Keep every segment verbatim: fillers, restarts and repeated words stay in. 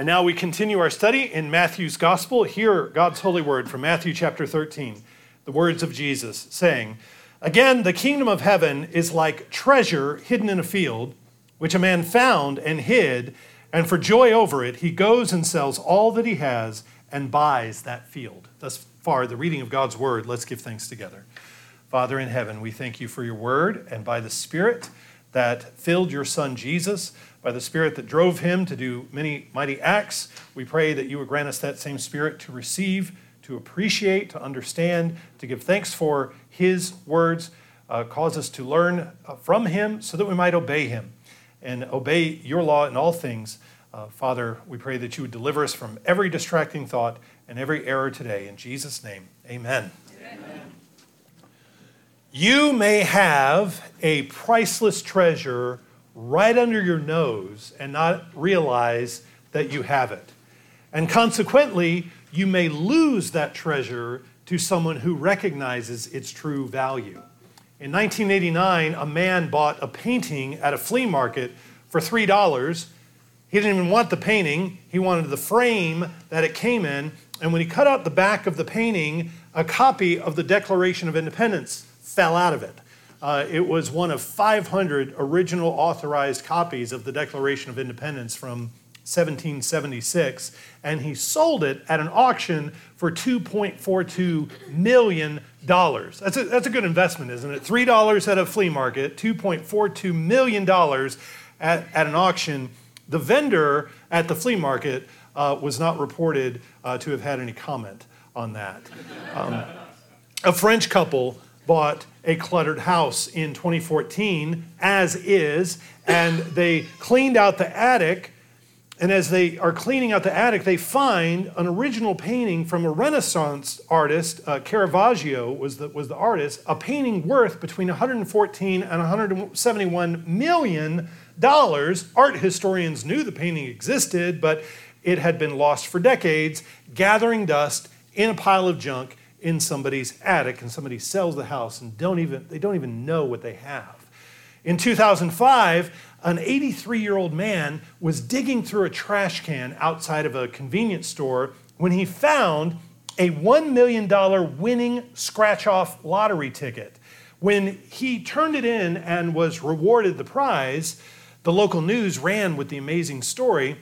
And now we continue our study in Matthew's gospel. Hear God's holy word from Matthew chapter thirteen, the words of Jesus saying, "Again, the kingdom of heaven is like treasure hidden in a field, which a man found and hid, and for joy over it, he goes and sells all that he has and buys that field." Thus far, the reading of God's word. Let's give thanks together. Father in heaven, we thank you for your word, and by the Spirit that filled your son Jesus, by the Spirit that drove him to do many mighty acts, we pray that you would grant us that same Spirit to receive, to appreciate, to understand, to give thanks for his words. Uh, cause us to learn from him so that we might obey him and obey your law in all things. Uh, Father, we pray that you would deliver us from every distracting thought and every error today. In Jesus' name, amen. Amen. You may have a priceless treasure right under your nose and not realize that you have it. And consequently, you may lose that treasure to someone who recognizes its true value. In nineteen eighty-nine, a man bought a painting at a flea market for three dollars. He didn't even want the painting. He wanted the frame that it came in. And when he cut out the back of the painting, a copy of the Declaration of Independence fell out of it. Uh, it was one of five hundred original authorized copies of the Declaration of Independence from seventeen seventy-six, and he sold it at an auction for two point four two million dollars. That's a, that's a good investment, isn't it? three dollars at a flea market, two point four two million dollars at, at an auction. The vendor at the flea market uh, was not reported uh, to have had any comment on that. Um, a French couple bought a cluttered house in twenty fourteen, as is, and they cleaned out the attic. And as they are cleaning out the attic, they find an original painting from a Renaissance artist. Uh, Caravaggio was the, was the artist, a painting worth between one hundred fourteen and one hundred seventy-one million dollars. Art historians knew the painting existed, but it had been lost for decades, gathering dust in a pile of junk in somebody's attic, and somebody sells the house and don't even they don't even know what they have. In two thousand five, an eighty-three-year-old man was digging through a trash can outside of a convenience store when he found a one million dollars winning scratch-off lottery ticket. When he turned it in and was rewarded the prize, the local news ran with the amazing story,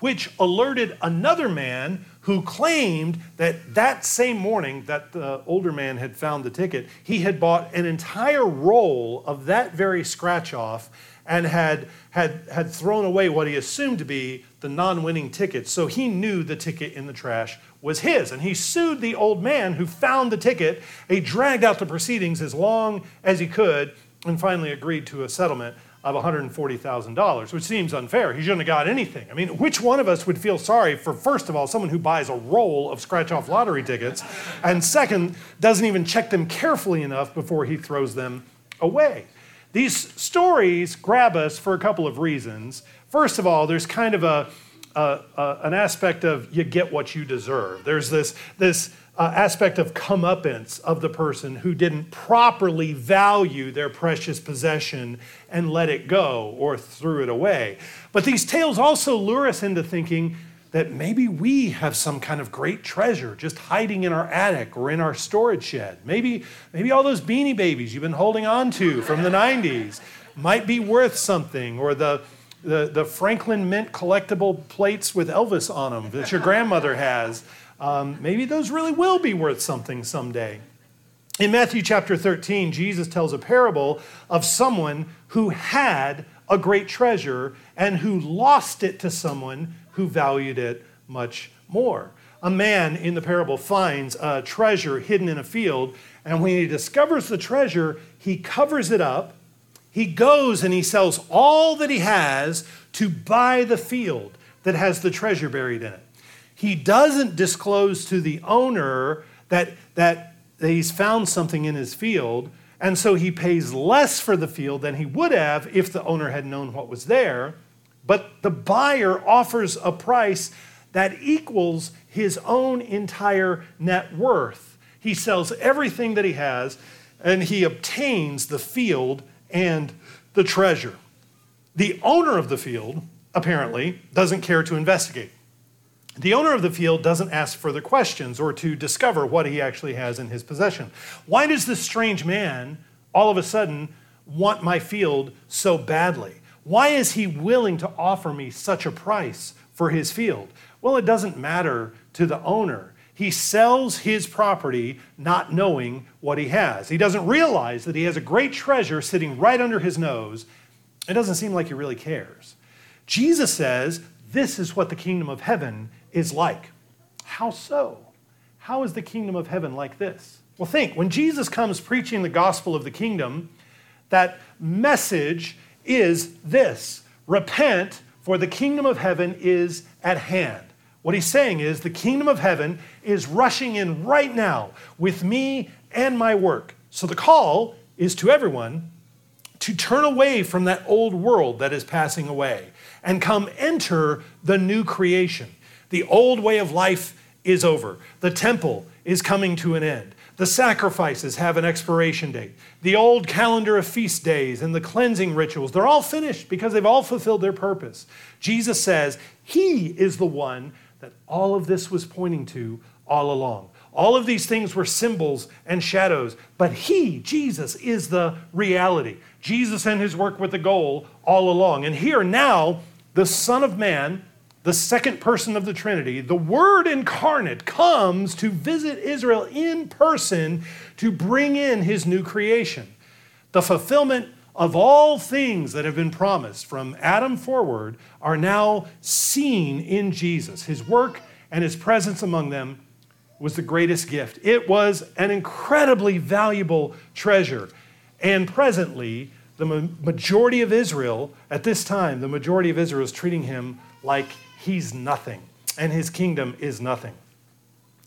which alerted another man who claimed that that same morning that the older man had found the ticket, he had bought an entire roll of that very scratch-off and had, had, had thrown away what he assumed to be the non-winning ticket. So he knew the ticket in the trash was his. And he sued the old man who found the ticket. He dragged out the proceedings as long as he could and finally agreed to a settlement of one hundred forty thousand dollars, which seems unfair. He shouldn't have got anything. I mean, which one of us would feel sorry for, first of all, someone who buys a roll of scratch-off lottery tickets, and second, doesn't even check them carefully enough before he throws them away? These stories grab us for a couple of reasons. First of all, there's kind of a, a, a an aspect of you get what you deserve. There's this, this uh, aspect of comeuppance of the person who didn't properly value their precious possession and let it go or threw it away. But these tales also lure us into thinking that maybe we have some kind of great treasure just hiding in our attic or in our storage shed. Maybe, maybe all those Beanie Babies you've been holding on to from the nineties might be worth something, or the, the, the Franklin Mint collectible plates with Elvis on them that your grandmother has. Um, maybe those really will be worth something someday. In Matthew chapter thirteen, Jesus tells a parable of someone who had a great treasure and who lost it to someone who valued it much more. A man in the parable finds a treasure hidden in a field, and when he discovers the treasure, he covers it up. He goes and he sells all that he has to buy the field that has the treasure buried in it. He doesn't disclose to the owner that, that, that he's found something in his field, and so he pays less for the field than he would have if the owner had known what was there. But the buyer offers a price that equals his own entire net worth. He sells everything that he has, and he obtains the field and the treasure. The owner of the field apparently, doesn't care to investigate. The owner of the field doesn't ask further questions or to discover what he actually has in his possession. Why does this strange man all of a sudden want my field so badly? Why is he willing to offer me such a price for his field? Well, it doesn't matter to the owner. He sells his property not knowing what he has. He doesn't realize that he has a great treasure sitting right under his nose. It doesn't seem like he really cares. Jesus says, this is what the kingdom of heaven is like. How so? How is the kingdom of heaven like this? Well, think, when Jesus comes preaching the gospel of the kingdom, that message is this: repent, for the kingdom of heaven is at hand. What he's saying is the kingdom of heaven is rushing in right now with me and my work. So the call is to everyone to turn away from that old world that is passing away and come enter the new creation. The old way of life is over. The temple is coming to an end. The sacrifices have an expiration date. The old calendar of feast days and the cleansing rituals, they're all finished because they've all fulfilled their purpose. Jesus says he is the one that all of this was pointing to all along. All of these things were symbols and shadows, but he, Jesus, is the reality. Jesus and his work with the goal all along. And here now, the Son of Man, the second person of the Trinity, the Word incarnate, comes to visit Israel in person to bring in his new creation. The fulfillment of all things that have been promised from Adam forward are now seen in Jesus. His work and his presence among them was the greatest gift. It was an incredibly valuable treasure. And presently, the majority of Israel, at this time, the majority of Israel is treating him like he's nothing, and his kingdom is nothing.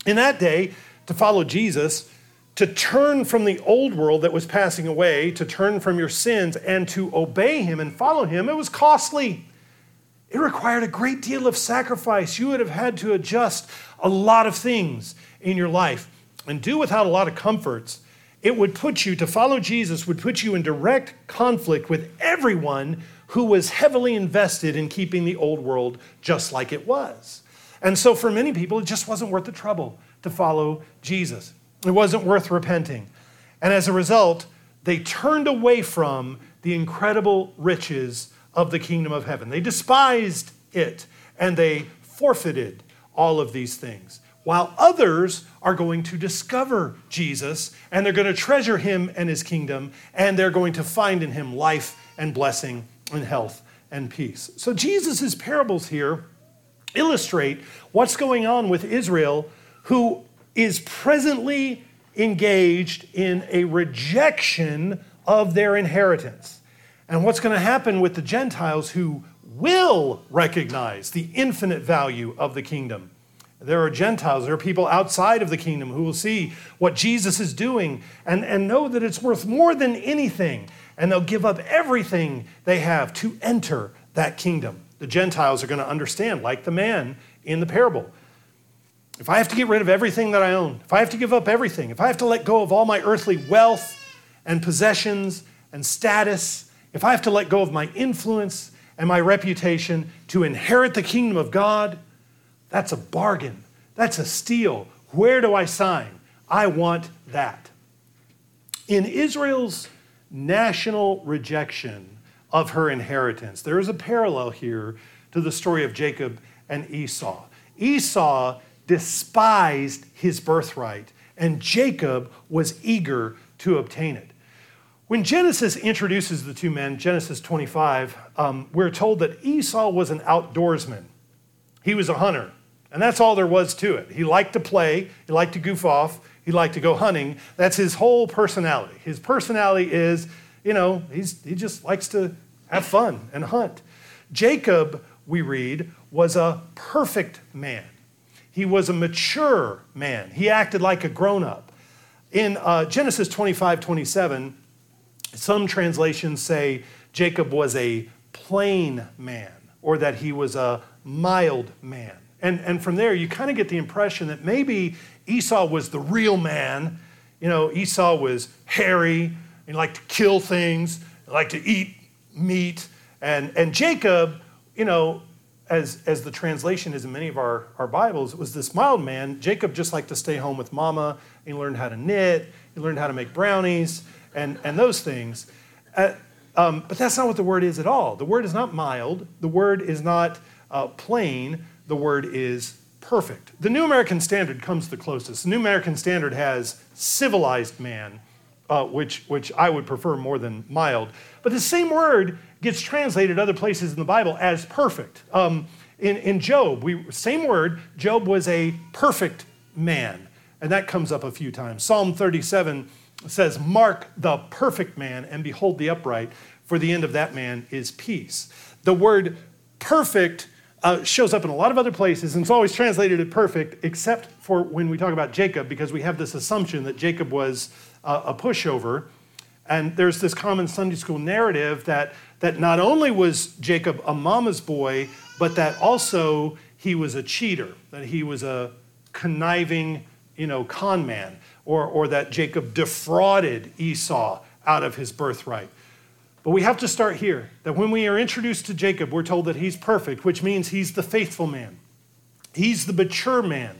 In that day, to follow Jesus, to turn from the old world that was passing away, to turn from your sins and to obey him and follow him, it was costly. It required a great deal of sacrifice. You would have had to adjust a lot of things in your life and do without a lot of comforts. It would put you, to follow Jesus, would put you in direct conflict with everyone who was heavily invested in keeping the old world just like it was. And so for many people, it just wasn't worth the trouble to follow Jesus. It wasn't worth repenting. And as a result, they turned away from the incredible riches of the kingdom of heaven. They despised it, and they forfeited all of these things, while others are going to discover Jesus, and they're going to treasure him and his kingdom, and they're going to find in him life and blessing and health and peace. So Jesus' parables here illustrate what's going on with Israel, who is presently engaged in a rejection of their inheritance. And what's going to happen with the Gentiles, who will recognize the infinite value of the kingdom. There are Gentiles, there are people outside of the kingdom who will see what Jesus is doing and, and know that it's worth more than anything. And they'll give up everything they have to enter that kingdom. The Gentiles are going to understand, like the man in the parable. If I have to get rid of everything that I own, if I have to give up everything, if I have to let go of all my earthly wealth and possessions and status, if I have to let go of my influence and my reputation to inherit the kingdom of God, that's a bargain. That's a steal. Where do I sign? I want that. In Israel's national rejection of her inheritance, there is a parallel here to the story of Jacob and Esau. Esau despised his birthright, and Jacob was eager to obtain it. When Genesis introduces the two men, Genesis twenty-five, um, we're told that Esau was an outdoorsman. He was a hunter, and that's all there was to it. He liked to play, he liked to goof off, he liked to go hunting. That's his whole personality. His personality is, you know, he's, he just likes to have fun and hunt. Jacob, we read, was a perfect man. He was a mature man. He acted like a grown-up. In uh, Genesis twenty-five, twenty-seven, some translations say Jacob was a plain man, or that he was a mild man. And, and from there, you kind of get the impression that maybe Esau was the real man. You know, Esau was hairy, he liked to kill things, he liked to eat meat. And, and Jacob you know, as as the translation is in many of our, our Bibles, it was this mild man. Jacob just liked to stay home with mama. He learned how to knit. He learned how to make brownies and, and those things. Uh, um, but that's not what the word is at all. The word is not mild. The word is not uh, plain. The word is perfect. The New American Standard comes the closest. The New American Standard has civilized man, uh, which, which I would prefer more than mild. But the same word gets translated other places in the Bible as perfect. Um, in, in Job, we same word, Job was a perfect man. And that comes up a few times. Psalm thirty-seven says, "Mark the perfect man and behold the upright, for the end of that man is peace." The word perfect uh, shows up in a lot of other places, and it's always translated as perfect, except for when we talk about Jacob, because we have this assumption that Jacob was uh, a pushover. And there's this common Sunday school narrative that, that not only was Jacob a mama's boy, but that also he was a cheater, that he was a conniving, you know, con man, or, or that Jacob defrauded Esau out of his birthright. But we have to start here, that when we are introduced to Jacob, we're told that he's perfect, which means he's the faithful man. He's the mature man.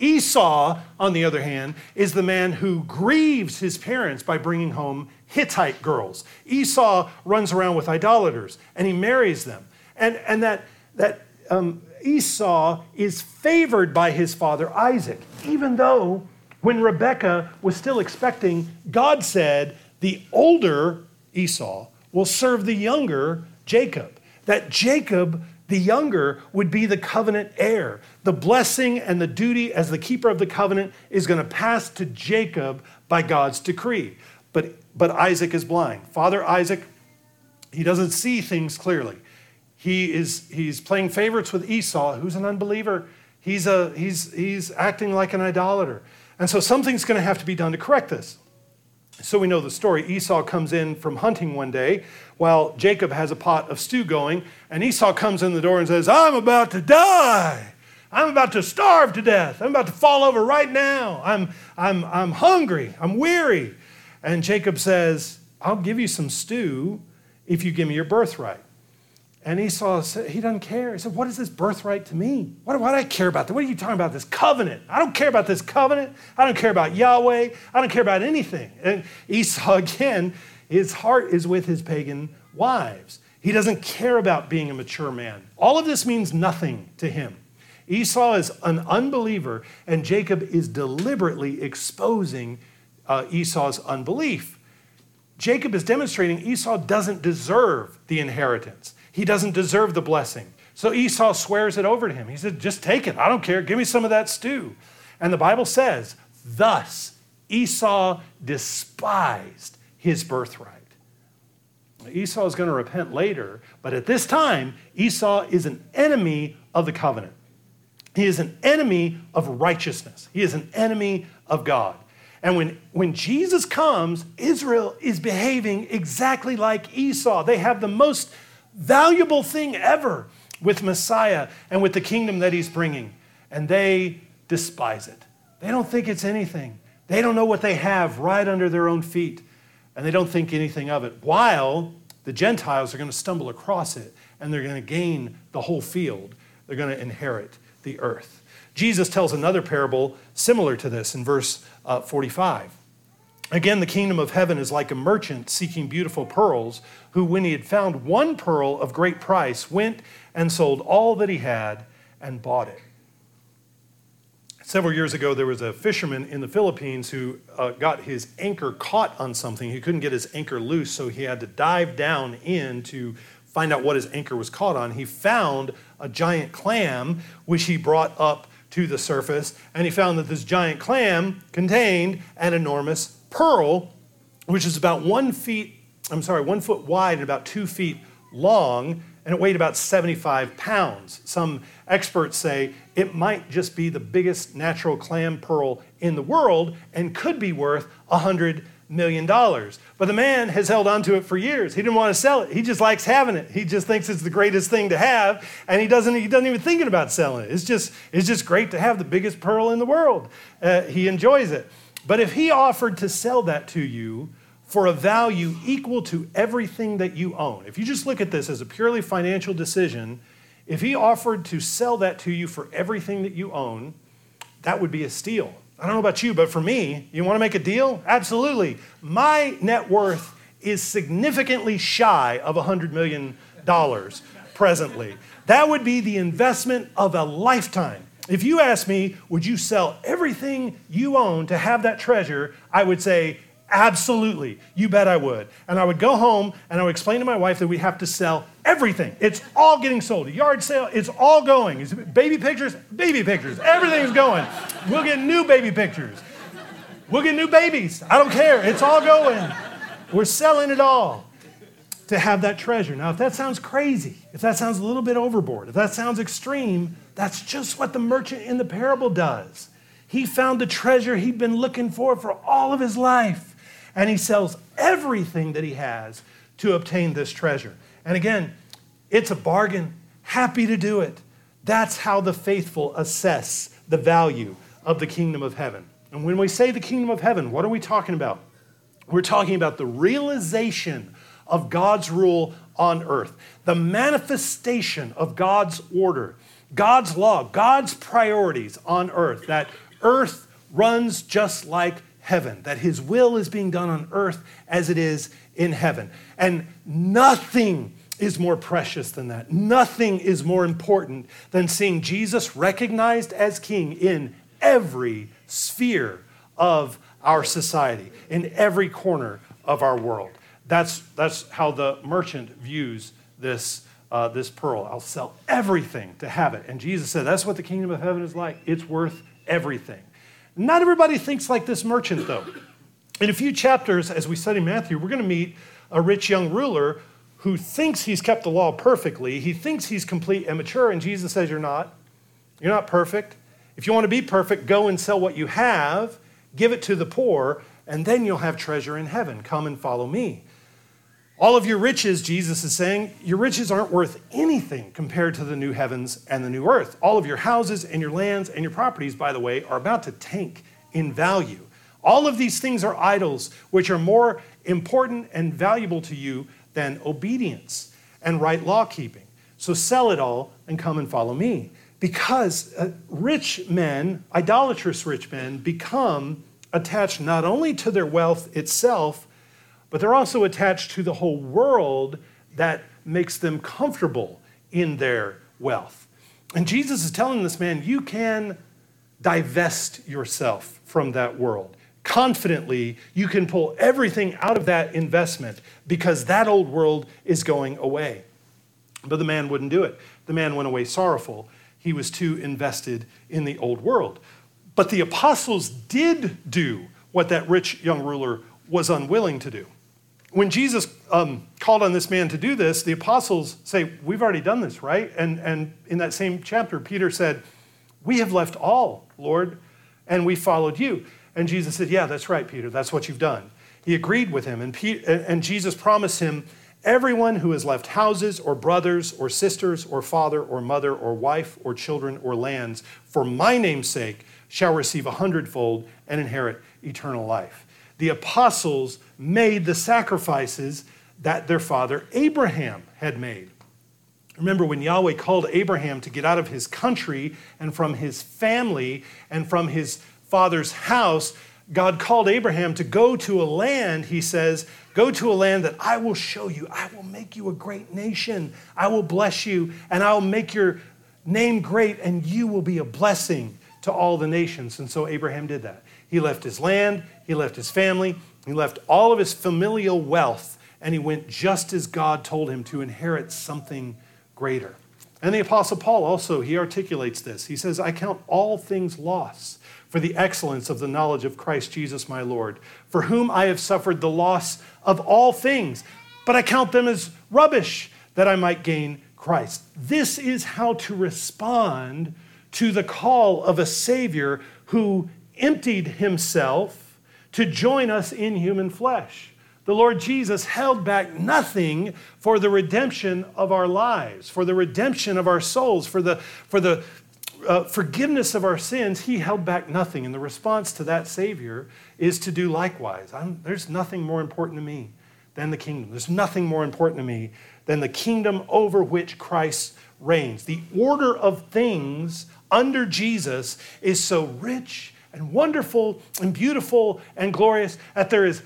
Esau, on the other hand, is the man who grieves his parents by bringing home Hittite girls. Esau runs around with idolaters, and he marries them. And, and that, that um, Esau is favored by his father Isaac, even though when Rebekah was still expecting, God said the older Esau will serve the younger Jacob, that Jacob, the younger, would be the covenant heir. The blessing and the duty as the keeper of the covenant is going to pass to Jacob by God's decree. But, but Isaac is blind. Father Isaac, he doesn't see things clearly. He is he's playing favorites with Esau, who's an unbeliever. He's a he's he's acting like an idolater. And so something's going to have to be done to correct this. So we know the story. Esau comes in from hunting one day while Jacob has a pot of stew going, and Esau comes in the door and says, "I'm about to die. I'm about to starve to death. I'm about to fall over right now. I'm, I'm, I'm hungry. I'm weary." And Jacob says, "I'll give you some stew if you give me your birthright." And Esau said, he doesn't care. He said, "What is this birthright to me? What, what do I care about that? What are you talking about, this covenant? I don't care about this covenant. I don't care about Yahweh. I don't care about anything." And Esau, again, his heart is with his pagan wives. He doesn't care about being a mature man. All of this means nothing to him. Esau is an unbeliever, and Jacob is deliberately exposing uh, Esau's unbelief. Jacob is demonstrating Esau doesn't deserve the inheritance. He doesn't deserve the blessing. So Esau swears it over to him. He said, "Just take it. I don't care. Give me some of that stew." And the Bible says, "Thus Esau despised his birthright." Esau is going to repent later, but at this time, Esau is an enemy of the covenant. He is an enemy of righteousness. He is an enemy of God. And when, when Jesus comes, Israel is behaving exactly like Esau. They have the most valuable thing ever with Messiah and with the kingdom that he's bringing. And they despise it. They don't think it's anything. They don't know what they have right under their own feet. And they don't think anything of it. While the Gentiles are going to stumble across it and they're going to gain the whole field. They're going to inherit the earth. Jesus tells another parable similar to this in verse uh, forty-five. "Again, the kingdom of heaven is like a merchant seeking beautiful pearls, who, when he had found one pearl of great price, went and sold all that he had and bought it." Several years ago, there was a fisherman in the Philippines who uh, got his anchor caught on something. He couldn't get his anchor loose, so he had to dive down in to find out what his anchor was caught on. He found a giant clam, which he brought up to the surface, and he found that this giant clam contained an enormous pearl, which is about one feet, I'm sorry, one foot wide and about two feet long, and it weighed about seventy-five pounds. Some experts say it might just be the biggest natural clam pearl in the world and could be worth one hundred million dollars. But the man has held onto it for years. He didn't want to sell it. He just likes having it. He just thinks it's the greatest thing to have, and he doesn't, he doesn't even think about selling it. It's just, it's just great to have the biggest pearl in the world. Uh, he enjoys it. But if he offered to sell that to you for a value equal to everything that you own, if you just look at this as a purely financial decision, If he offered to sell that to you for everything that you own, that would be a steal. I don't know about you, but for me, you want to make a deal? Absolutely. My net worth is significantly shy of one hundred million dollars presently. That would be the investment of a lifetime. If you asked me, would you sell everything you own to have that treasure? I would say, absolutely. You bet I would. And I would go home and I would explain to my wife that we have to sell everything. It's all getting sold. A yard sale, it's all going. It's baby pictures, baby pictures. Everything's going. We'll get new baby pictures. We'll get new babies. I don't care. It's all going. We're selling it all to have that treasure. Now, if that sounds crazy, if that sounds a little bit overboard, if that sounds extreme, that's just what the merchant in the parable does. He found the treasure he'd been looking for for all of his life. And he sells everything that he has to obtain this treasure. And again, it's a bargain. Happy to do it. That's how the faithful assess the value of the kingdom of heaven. And when we say the kingdom of heaven, what are we talking about? We're talking about the realization of God's rule on earth, the manifestation of God's order, God's law, God's priorities on earth, that earth runs just like heaven, that his will is being done on earth as it is in heaven. And nothing is more precious than that. Nothing is more important than seeing Jesus recognized as king in every sphere of our society, in every corner of our world. That's, that's how the merchant views this, uh, this pearl. I'll sell everything to have it. And Jesus said, that's what the kingdom of heaven is like. It's worth everything. Not everybody thinks like this merchant, though. In a few chapters, as we study Matthew, we're going to meet a rich young ruler who thinks he's kept the law perfectly. He thinks he's complete and mature, and Jesus says, you're not. You're not perfect. If you want to be perfect, go and sell what you have, give it to the poor, and then you'll have treasure in heaven. Come and follow me. All of your riches, Jesus is saying, your riches aren't worth anything compared to the new heavens and the new earth. All of your houses and your lands and your properties, by the way, are about to tank in value. All of these things are idols, which are more important and valuable to you than obedience and right law keeping. So sell it all and come and follow me. Because rich men, idolatrous rich men, become attached not only to their wealth itself, but they're also attached to the whole world that makes them comfortable in their wealth. And Jesus is telling this man, you can divest yourself from that world. Confidently, you can pull everything out of that investment because that old world is going away. But the man wouldn't do it. The man went away sorrowful. He was too invested in the old world. But the apostles did do what that rich young ruler was unwilling to do. When Jesus um, called on this man to do this, the apostles say, we've already done this, right? And, and in that same chapter, Peter said, we have left all, Lord, and we followed you. And Jesus said, yeah, that's right, Peter. That's what you've done. He agreed with him. And, Pe- and Jesus promised him, everyone who has left houses or brothers or sisters or father or mother or wife or children or lands for my name's sake shall receive a hundredfold and inherit eternal life. The apostles made the sacrifices that their father Abraham had made. Remember when Yahweh called Abraham to get out of his country and from his family and from his father's house, God called Abraham to go to a land, he says, go to a land that I will show you. I will make you a great nation. I will bless you and I will make your name great and you will be a blessing to all the nations. And so Abraham did that. He left his land, he left his family, he left all of his familial wealth, and he went just as God told him to inherit something greater. And the Apostle Paul also, he articulates this. He says, I count all things loss for the excellence of the knowledge of Christ Jesus my Lord, for whom I have suffered the loss of all things, but I count them as rubbish that I might gain Christ. This is how to respond to the call of a Savior who emptied himself to join us in human flesh. The Lord Jesus held back nothing for the redemption of our lives, for the redemption of our souls, for the, for the uh, forgiveness of our sins. He held back nothing. And the response to that Savior is to do likewise. I'm, there's nothing more important to me than the kingdom. There's nothing more important to me than the kingdom over which Christ reigns. The order of things under Jesus is so rich and wonderful and beautiful and glorious that there is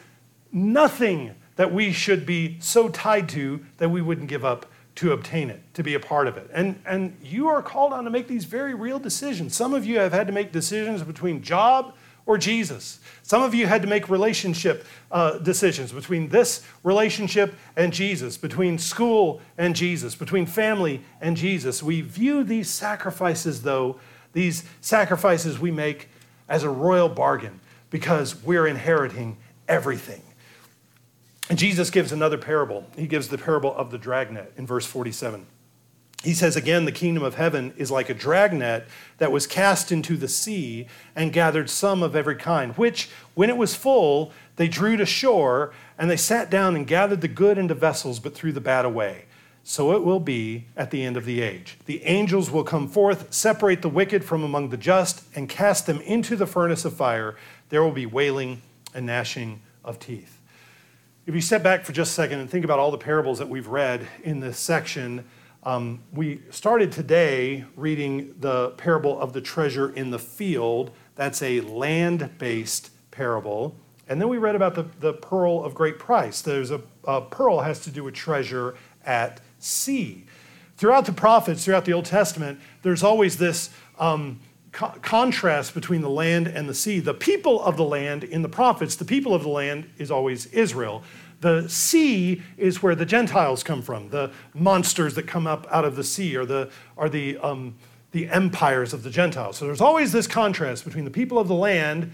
nothing that we should be so tied to that we wouldn't give up to obtain it, to be a part of it. And, and you are called on to make these very real decisions. Some of you have had to make decisions between job or Jesus. Some of you had to make relationship uh, decisions between this relationship and Jesus, between school and Jesus, between family and Jesus. We view these sacrifices, though, these sacrifices we make as a royal bargain because we're inheriting everything. And Jesus gives another parable. He gives the parable of the dragnet in verse forty-seven. He says, again, the kingdom of heaven is like a dragnet that was cast into the sea and gathered some of every kind, which, when it was full, they drew to shore, and they sat down and gathered the good into vessels, but threw the bad away. So it will be at the end of the age. The angels will come forth, separate the wicked from among the just, and cast them into the furnace of fire. There will be wailing and gnashing of teeth. If you step back for just a second and think about all the parables that we've read in this section, Um, we started today reading the parable of the treasure in the field. That's a land-based parable. And then we read about the, the pearl of great price. There's a, a pearl has to do with treasure at sea. Throughout the prophets, throughout the Old Testament, there's always this um, co- contrast between the land and the sea. The people of the land in the prophets, the people of the land is always Israel. The sea is where the Gentiles come from. The monsters that come up out of the sea are the are the um, the empires of the Gentiles. So there's always this contrast between the people of the land,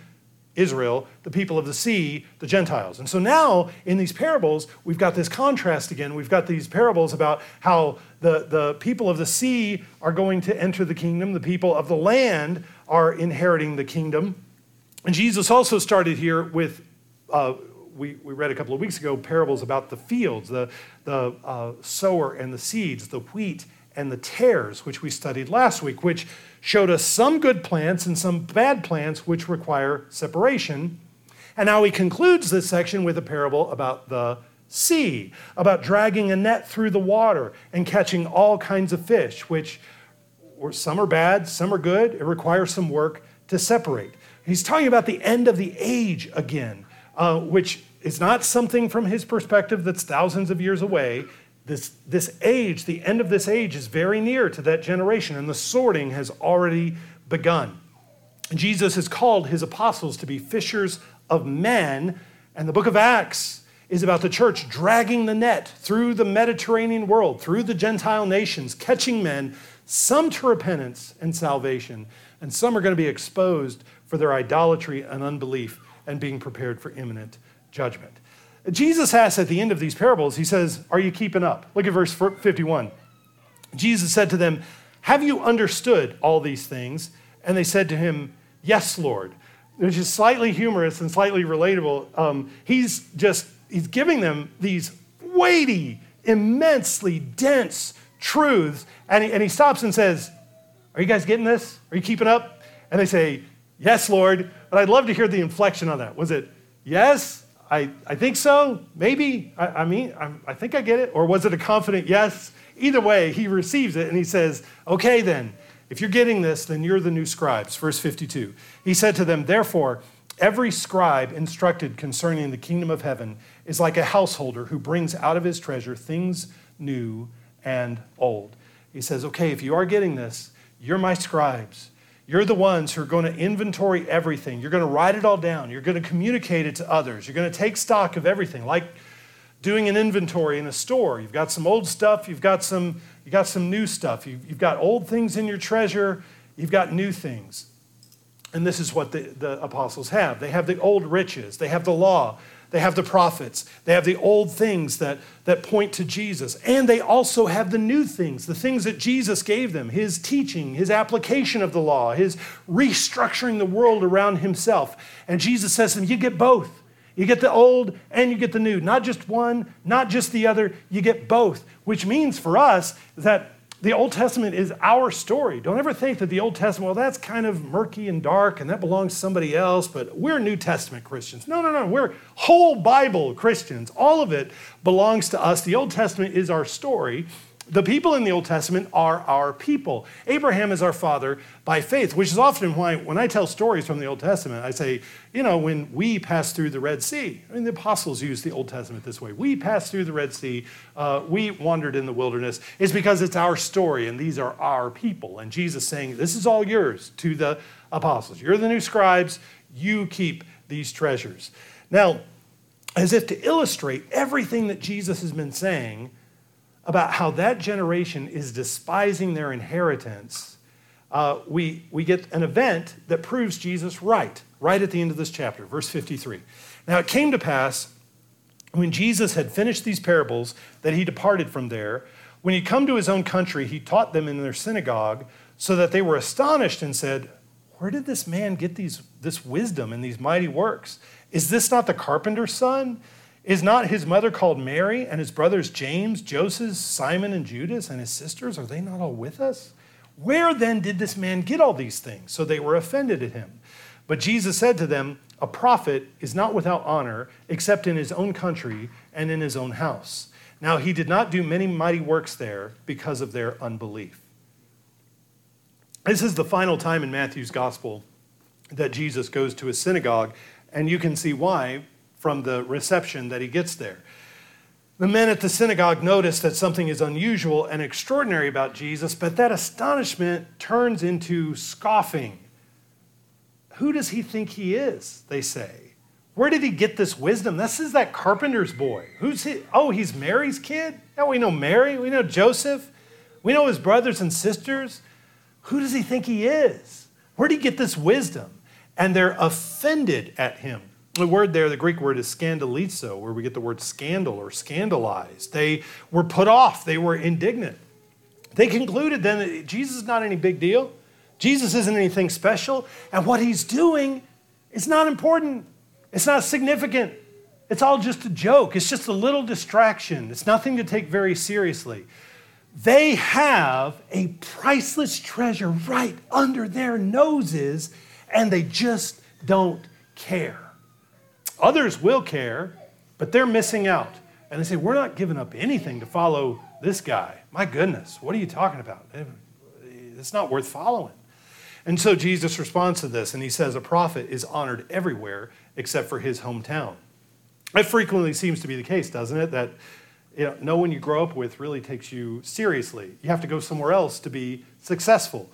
Israel, the people of the sea, the Gentiles. And so now in these parables, we've got this contrast again. We've got these parables about how the, the people of the sea are going to enter the kingdom. The people of the land are inheriting the kingdom. And Jesus also started here with... Uh, We, we read a couple of weeks ago parables about the fields, the, the uh, sower and the seeds, the wheat and the tares, which we studied last week, which showed us some good plants and some bad plants which require separation. And now he concludes this section with a parable about the sea, about dragging a net through the water and catching all kinds of fish, which or some are bad, some are good. It requires some work to separate. He's talking about the end of the age again, uh, which... It's not something from his perspective that's thousands of years away. This, this age, the end of this age, is very near to that generation, and the sorting has already begun. Jesus has called his apostles to be fishers of men, and the book of Acts is about the church dragging the net through the Mediterranean world, through the Gentile nations, catching men, some to repentance and salvation, and some are going to be exposed for their idolatry and unbelief and being prepared for imminent judgment. Jesus asks at the end of these parables, he says, are you keeping up? Look at verse fifty-one. Jesus said to them, have you understood all these things? And they said to him, yes, Lord. Which is slightly humorous and slightly relatable. Um, he's just, he's giving them these weighty, immensely dense truths. And he, and he stops and says, are you guys getting this? Are you keeping up? And they say, yes, Lord. But I'd love to hear the inflection on that. Was it, yes? I, I think so, maybe, I, I mean, I, I think I get it. Or was it a confident yes? Either way, he receives it and he says, okay then, if you're getting this, then you're the new scribes. Verse fifty-two, he said to them, therefore, every scribe instructed concerning the kingdom of heaven is like a householder who brings out of his treasure things new and old. He says, okay, if you are getting this, you're my scribes. You're the ones who are going to inventory everything. You're going to write it all down. You're going to communicate it to others. You're going to take stock of everything, like doing an inventory in a store. You've got some old stuff. You've got some, you got some new stuff. You've, you've got old things in your treasure. You've got new things. And this is what the, the apostles have. They have the old riches. They have the law. They have the prophets. They have the old things that, that point to Jesus. And they also have the new things, the things that Jesus gave them, his teaching, his application of the law, his restructuring the world around himself. And Jesus says to them, you get both. You get the old and you get the new. Not just one, not just the other. You get both, which means for us that the Old Testament is our story. Don't ever think that the Old Testament, well, that's kind of murky and dark and that belongs to somebody else, but we're New Testament Christians. No, no, no, we're whole Bible Christians. All of it belongs to us. The Old Testament is our story. The people in the Old Testament are our people. Abraham is our father by faith, which is often why when I tell stories from the Old Testament, I say, you know, when we passed through the Red Sea, I mean, the apostles used the Old Testament this way. We passed through the Red Sea. Uh, we wandered in the wilderness. It's because it's our story, and these are our people. And Jesus saying, this is all yours to the apostles. You're the new scribes. You keep these treasures. Now, as if to illustrate everything that Jesus has been saying about how that generation is despising their inheritance, uh, we, we get an event that proves Jesus right, right at the end of this chapter, verse fifty-three. Now it came to pass, when Jesus had finished these parables, that he departed from there. When he'd come to his own country, he taught them in their synagogue, so that they were astonished and said, where did this man get these this wisdom and these mighty works? Is this not the carpenter's son? Is not his mother called Mary, and his brothers James, Joseph, Simon, and Judas, and his sisters? Are they not all with us? Where then did this man get all these things? So they were offended at him. But Jesus said to them, a prophet is not without honor, except in his own country and in his own house. Now he did not do many mighty works there because of their unbelief. This is the final time in Matthew's gospel that Jesus goes to a synagogue, and you can see why from the reception that he gets there. The men at the synagogue notice that something is unusual and extraordinary about Jesus, but that astonishment turns into scoffing. Who does he think he is, they say. Where did he get this wisdom? This is that carpenter's boy. Who's he? Oh, he's Mary's kid? Yeah, we know Mary, we know Joseph, we know his brothers and sisters. Who does he think he is? Where did he get this wisdom? And they're offended at him. The word there, the Greek word is scandalizo, where we get the word scandal or scandalized. They were put off. They were indignant. They concluded then that Jesus is not any big deal. Jesus isn't anything special. And what he's doing is not important. It's not significant. It's all just a joke. It's just a little distraction. It's nothing to take very seriously. They have a priceless treasure right under their noses, and they just don't care. Others will care, but they're missing out. And they say, we're not giving up anything to follow this guy. My goodness, what are you talking about? It's not worth following. And so Jesus responds to this, and he says, a prophet is honored everywhere except for his hometown. That frequently seems to be the case, doesn't it? That you know, no one you grow up with really takes you seriously. You have to go somewhere else to be successful.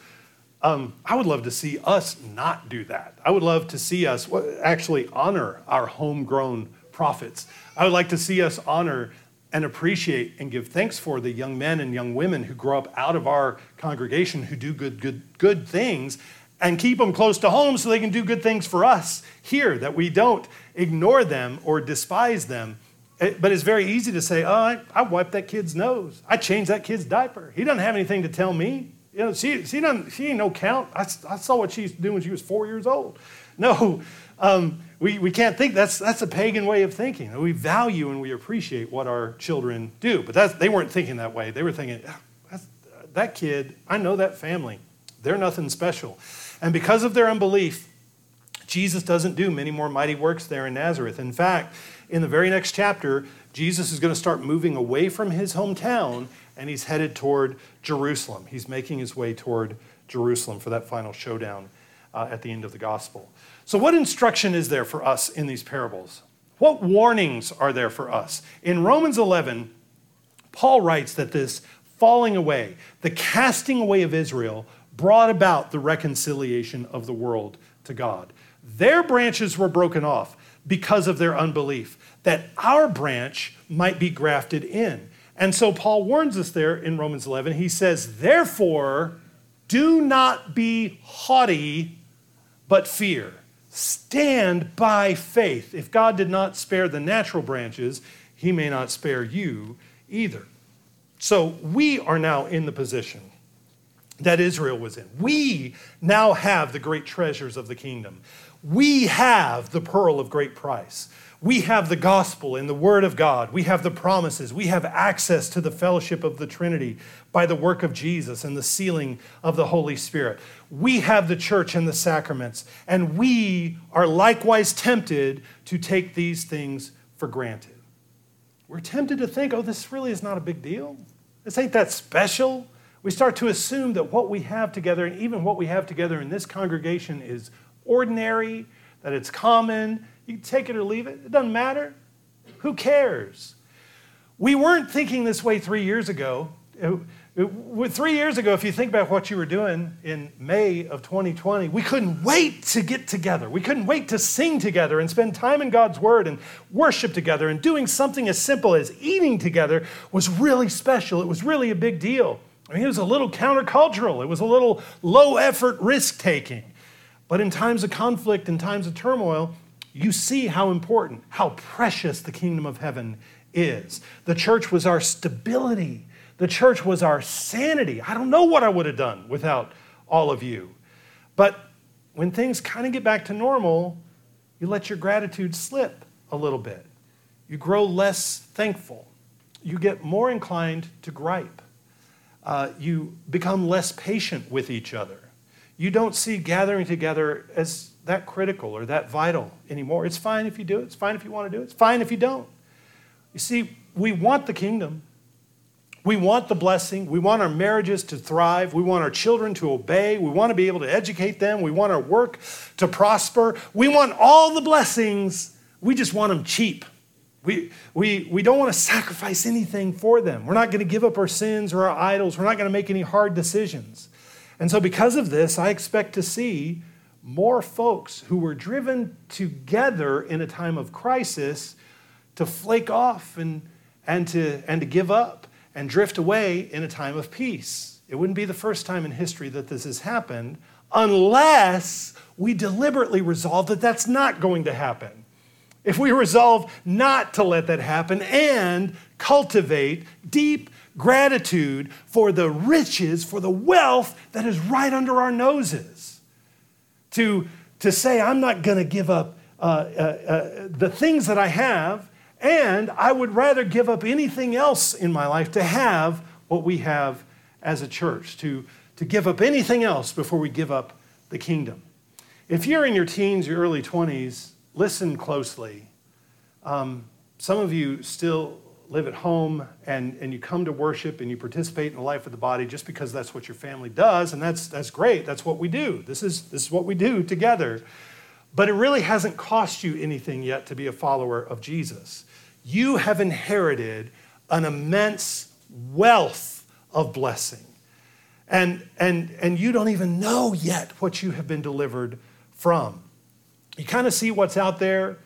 Um, I would love to see us not do that. I would love to see us actually honor our homegrown prophets. I would like to see us honor and appreciate and give thanks for the young men and young women who grow up out of our congregation who do good, good, good things, and keep them close to home so they can do good things for us here, that we don't ignore them or despise them. But it's very easy to say, oh, I, I wiped that kid's nose. I changed that kid's diaper. He doesn't have anything to tell me. You know, she she doesn't she ain't no count. I, I saw what she used to do when she was four years old. No, um, we, we can't think. That's that's a pagan way of thinking. We value and we appreciate what our children do. But that's, they weren't thinking that way. They were thinking, that's, that kid, I know that family. They're nothing special. And because of their unbelief, Jesus doesn't do many more mighty works there in Nazareth. In fact, in the very next chapter, Jesus is going to start moving away from his hometown, and he's headed toward Jerusalem. He's making his way toward Jerusalem for that final showdown uh, at the end of the gospel. So what instruction is there for us in these parables? What warnings are there for us? In Romans eleven, Paul writes that this falling away, the casting away of Israel, brought about the reconciliation of the world to God. Their branches were broken off because of their unbelief, that our branch might be grafted in. And so Paul warns us there in Romans eleven. He says, therefore, do not be haughty, but fear. Stand by faith. If God did not spare the natural branches, he may not spare you either. So we are now in the position that Israel was in. We now have the great treasures of the kingdom. We have the pearl of great price. We have the gospel and the word of God. We have the promises. We have access to the fellowship of the Trinity by the work of Jesus and the sealing of the Holy Spirit. We have the church and the sacraments, and we are likewise tempted to take these things for granted. We're tempted to think, oh, this really is not a big deal. This ain't that special. We start to assume that what we have together, and even what we have together in this congregation, is ordinary, that it's common. You can take it or leave it. It doesn't matter. Who cares? We weren't thinking this way three years ago. It, it, three years ago, if you think about what you were doing in May of twenty twenty, we couldn't wait to get together. We couldn't wait to sing together and spend time in God's Word and worship together, and doing something as simple as eating together was really special. It was really a big deal. I mean, it was a little countercultural. It was a little low-effort risk-taking. But in times of conflict, in times of turmoil, you see how important, how precious the kingdom of heaven is. The church was our stability. The church was our sanity. I don't know what I would have done without all of you. But when things kind of get back to normal, you let your gratitude slip a little bit. You grow less thankful. You get more inclined to gripe. Uh, you become less patient with each other. You don't see gathering together as that critical or that vital anymore. It's fine if you do it. It's fine if you want to do it. It's fine if you don't. You see, we want the kingdom. We want the blessing. We want our marriages to thrive. We want our children to obey. We want to be able to educate them. We want our work to prosper. We want all the blessings. We just want them cheap. We, we, we don't want to sacrifice anything for them. We're not going to give up our sins or our idols. We're not going to make any hard decisions. And so because of this, I expect to see more folks who were driven together in a time of crisis to flake off and, and, to, and to give up and drift away in a time of peace. It wouldn't be the first time in history that this has happened, unless we deliberately resolve that that's not going to happen. If we resolve not to let that happen and cultivate deep gratitude for the riches, for the wealth that is right under our noses. To, to say, I'm not going to give up uh, uh, uh, the things that I have, and I would rather give up anything else in my life to have what we have as a church, to, to give up anything else before we give up the kingdom. If you're in your teens, your early twenties, listen closely. Um, some of you still live at home and, and you come to worship and you participate in the life of the body just because that's what your family does, and that's that's great. That's what we do. This is this is what we do together. But it really hasn't cost you anything yet to be a follower of Jesus. You have inherited an immense wealth of blessing. And and and you don't even know yet what you have been delivered from. You kind of see what's out there.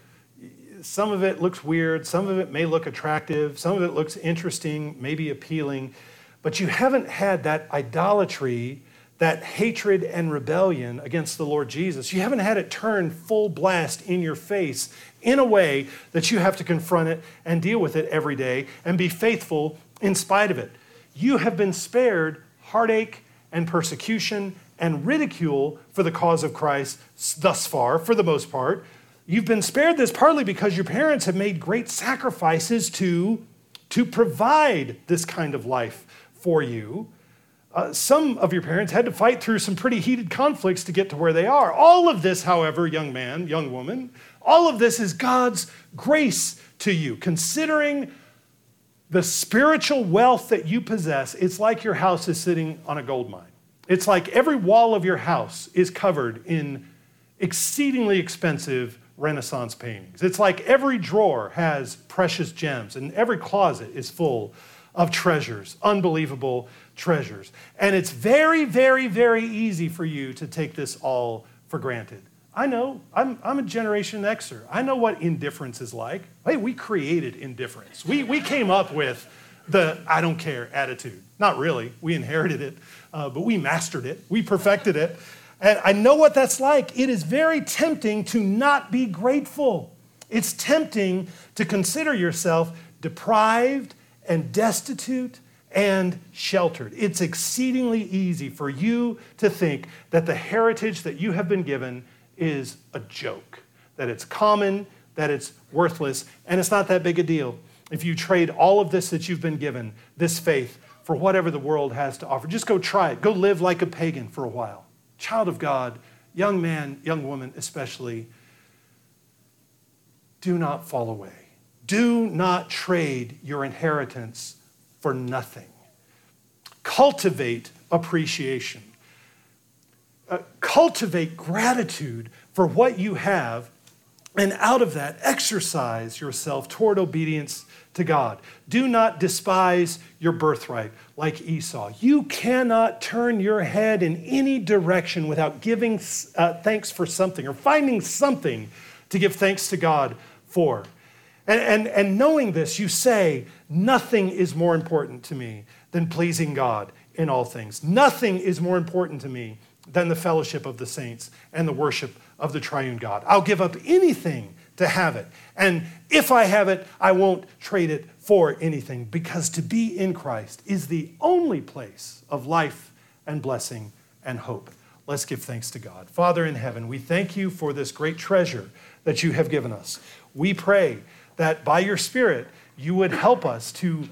Some of it looks weird. Some of it may look attractive. Some of it looks interesting, maybe appealing. But you haven't had that idolatry, that hatred and rebellion against the Lord Jesus. You haven't had it turn full blast in your face in a way that you have to confront it and deal with it every day and be faithful in spite of it. You have been spared heartache and persecution and ridicule for the cause of Christ thus far, for the most part. You've been spared this partly because your parents have made great sacrifices to, to provide this kind of life for you. Uh, some of your parents had to fight through some pretty heated conflicts to get to where they are. All of this, however, young man, young woman, all of this is God's grace to you. Considering the spiritual wealth that you possess, it's like your house is sitting on a gold mine. It's like every wall of your house is covered in exceedingly expensive Renaissance paintings. It's like every drawer has precious gems, and every closet is full of treasures, unbelievable treasures. And it's very, very, very easy for you to take this all for granted. I know, I'm, I'm a Generation Xer. I know what indifference is like. Hey, we created indifference. We, we came up with the I don't care attitude. Not really, we inherited it, uh, but we mastered it, we perfected it. And I know what that's like. It is very tempting to not be grateful. It's tempting to consider yourself deprived and destitute and sheltered. It's exceedingly easy for you to think that the heritage that you have been given is a joke, that it's common, that it's worthless, and it's not that big a deal. If you trade all of this that you've been given, this faith, for whatever the world has to offer. Just go try it. Go live like a pagan for a while. Child of God, young man, young woman especially, do not fall away. Do not trade your inheritance for nothing. Cultivate appreciation. Uh, cultivate gratitude for what you have, and out of that, exercise yourself toward obedience to God. Do not despise your birthright like Esau. You cannot turn your head in any direction without giving uh, thanks for something, or finding something to give thanks to God for. And, and, and knowing this, you say, nothing is more important to me than pleasing God in all things. Nothing is more important to me than the fellowship of the saints and the worship of the triune God. I'll give up anything to have it. And if I have it, I won't trade it for anything, because to be in Christ is the only place of life and blessing and hope. Let's give thanks to God. Father in heaven, we thank you for this great treasure that you have given us. We pray that by your Spirit, you would help us to,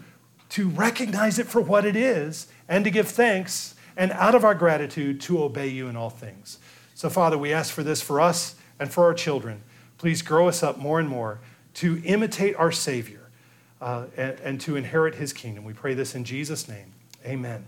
to recognize it for what it is and to give thanks, and out of our gratitude to obey you in all things. So Father, we ask for this for us and for our children. Please grow us up more and more to imitate our Savior uh, and, and to inherit his kingdom. We pray this in Jesus' name, amen.